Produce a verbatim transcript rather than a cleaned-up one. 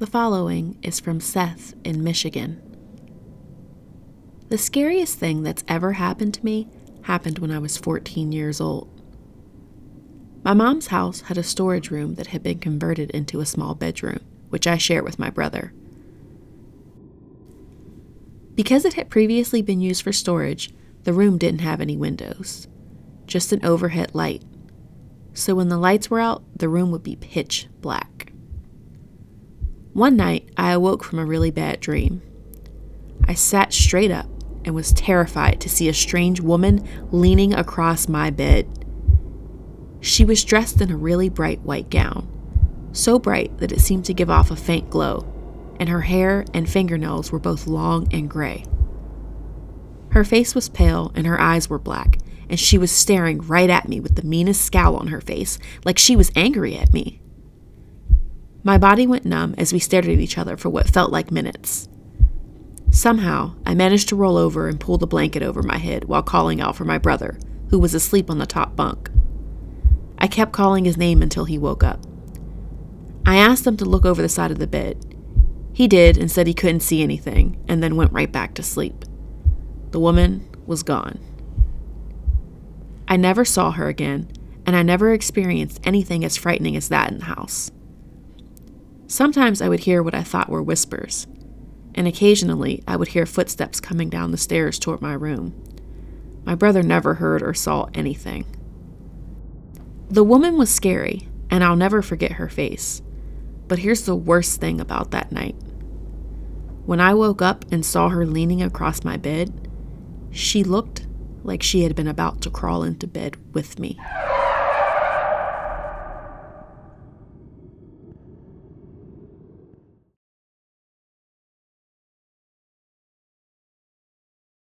The following is from Seth in Michigan. The scariest thing that's ever happened to me happened when I was fourteen years old. My mom's house had a storage room that had been converted into a small bedroom, which I share with my brother. Because it had previously been used for storage, the room didn't have any windows, just an overhead light. So when the lights were out, the room would be pitch black. One night, I awoke from a really bad dream. I sat straight up and was terrified to see a strange woman leaning across my bed. She was dressed in a really bright white gown, so bright that it seemed to give off a faint glow, and her hair and fingernails were both long and gray. Her face was pale and her eyes were black, and she was staring right at me with the meanest scowl on her face, like she was angry at me. My body went numb as we stared at each other for what felt like minutes. Somehow, I managed to roll over and pull the blanket over my head while calling out for my brother, who was asleep on the top bunk. I kept calling his name until he woke up. I asked him to look over the side of the bed. He did and said he couldn't see anything, and then went right back to sleep. The woman was gone. I never saw her again, and I never experienced anything as frightening as that in the house. Sometimes I would hear what I thought were whispers, and occasionally I would hear footsteps coming down the stairs toward my room. My brother never heard or saw anything. The woman was scary, and I'll never forget her face. But here's the worst thing about that night. When I woke up and saw her leaning across my bed, she looked like she had been about to crawl into bed with me.